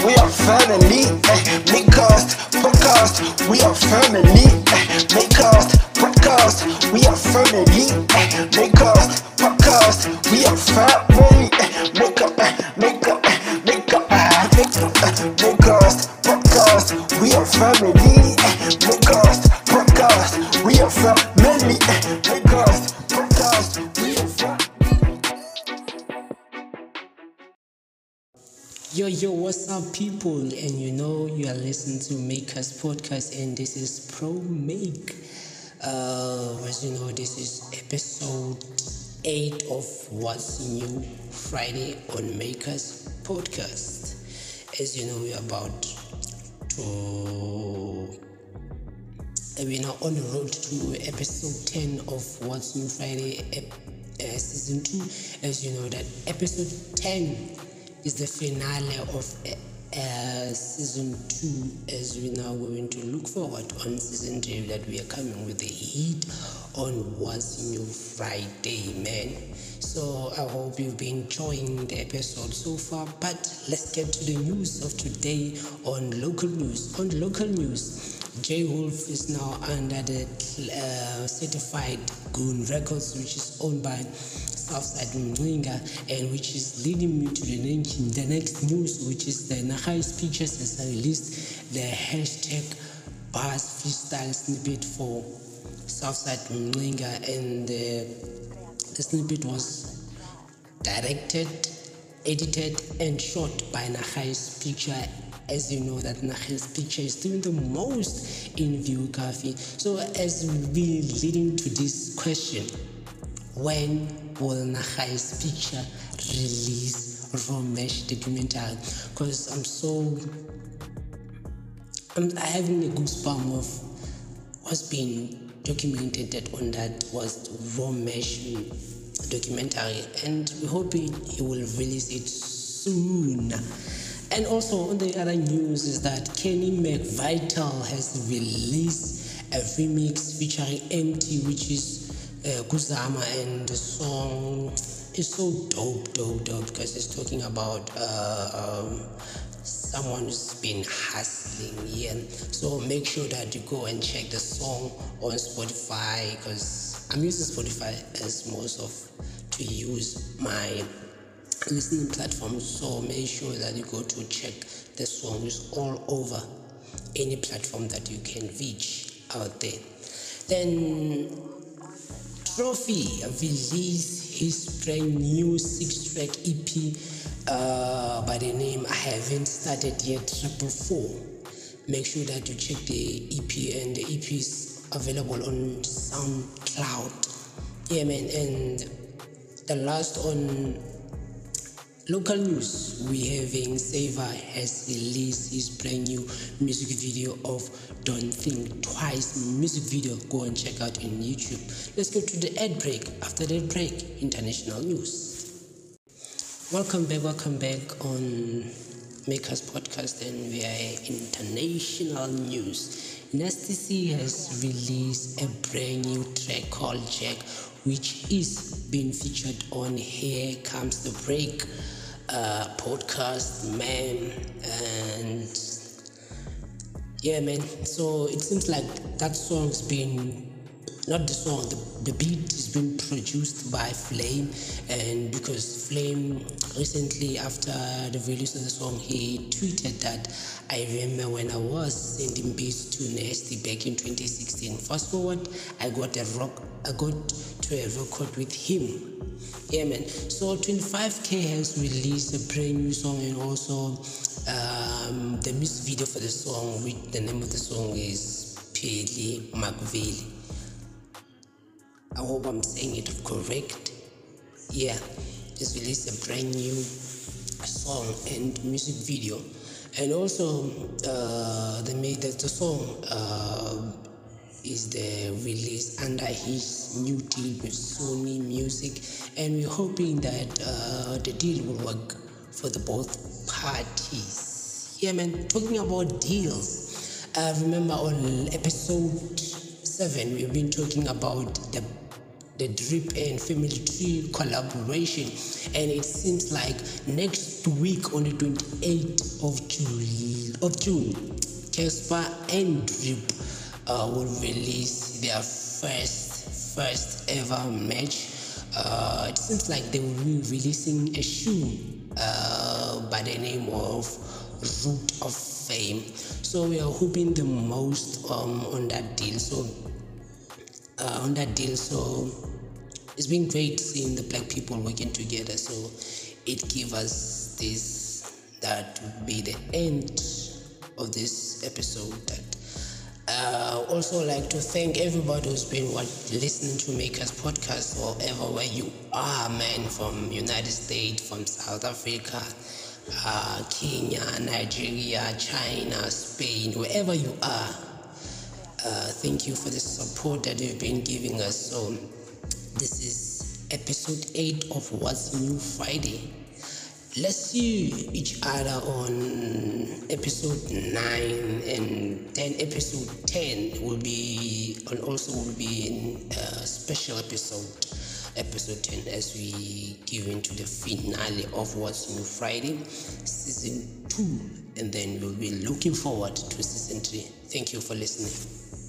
we are family, Makers Podcast, we are family, Makers Podcast, we are family, Makers Podcast, we are family, Makers Podcast, we are family, Makers Podcast, we are family, Makers Podcast. Yo, what's up, people? And you know you are listening to Makers Podcast, and this is Pro Make. As you know, this is episode 8 of What's New Friday on Makers Podcast. As you know, we are about to we are now on the road to episode 10 of What's New Friday season 2. As you know, that episode 10 is the finale of season 2, as we now going to look forward on season 3 that we are coming with the heat on What's New Friday, man. So I hope you've been enjoying the episode so far, but let's get to the news of today on local news. On local news, J Wolf is now under the certified Goon Records, which is owned by Southside Mdwinga, and which is leading me to the next news, which is the Nakhai's Pictures has released the hashtag bass Freestyle snippet for Southside Mdwinga, and the snippet was directed, edited and shot by Nakhai's Picture. As you know that Nakhai's Picture is doing the most in view coffee. So as we leading to this question, when will Nakhai's Picture release Ramesh documentary? Because I'm having a goosebump of what's been documented that on that was Ramesh documentary, and we're hoping he will release it soon. And also on the other news is that Kenny McVital has released a remix featuring MT, which is Kusama, and the song is so dope because it's talking about someone who's been hustling here. So make sure that you go and check the song on Spotify, because I'm using Spotify as most of to use my listening platform, so make sure that you go to check the songs all over any platform that you can reach out there. Then Trophy released his brand new 6-track EP by the name I Haven't Started Yet 444. Make sure that you check the EP, and the EP is available on SoundCloud. Yeah, man. And the last on local news, we have Enziva has released his brand new music video of Don't Think Twice music video. Go and check out on YouTube. Let's go to the ad break. After the break, international news. Welcome back on Makers Podcast, and we are international news. Nasty C has released a brand new track called Jack, which is being featured on Here Comes the Break podcast, man. And yeah, man, so it seems like that song's been not the song, the beat is being produced by Flame, and because Flame recently after the release of the song, he tweeted that I remember when I was sending beats to Nasty back in 2016. Fast forward, I got to a record with him. Yeah, man. So 25K has released a brand new song, and also the music video for the song, which the name of the song is Peely McVeigh. I hope I'm saying it correct. Yeah, just released a brand new song and music video, and also they made the song is the release under his new deal with Sony Music, and we're hoping that the deal will work for the both parties. Yeah, man. Talking about deals, I remember on episode 7 we've been talking about the the Drip and Family Tree collaboration, and it seems like next week on the 28th of June, Casper and Drip will release their first ever match. It seems like they will be releasing a shoe by the name of Root of Fame. So we are hoping the most on that deal. So it's been great seeing the black people working together. So it gives us this, that would be the end of this episode. Also like to thank everybody who's been listening to Makers Podcast, wherever where you are, man, from United States, from South Africa, Kenya, Nigeria, China, Spain, wherever you are. Thank you for the support that you've been giving us. So this is episode 8 of What's New Friday. Let's see each other on episode 9, and then episode 10 will be, and also will be a special episode 10, as we give into the finale of What's New Friday season 2, and then we'll be looking forward to season 3. Thank you for listening.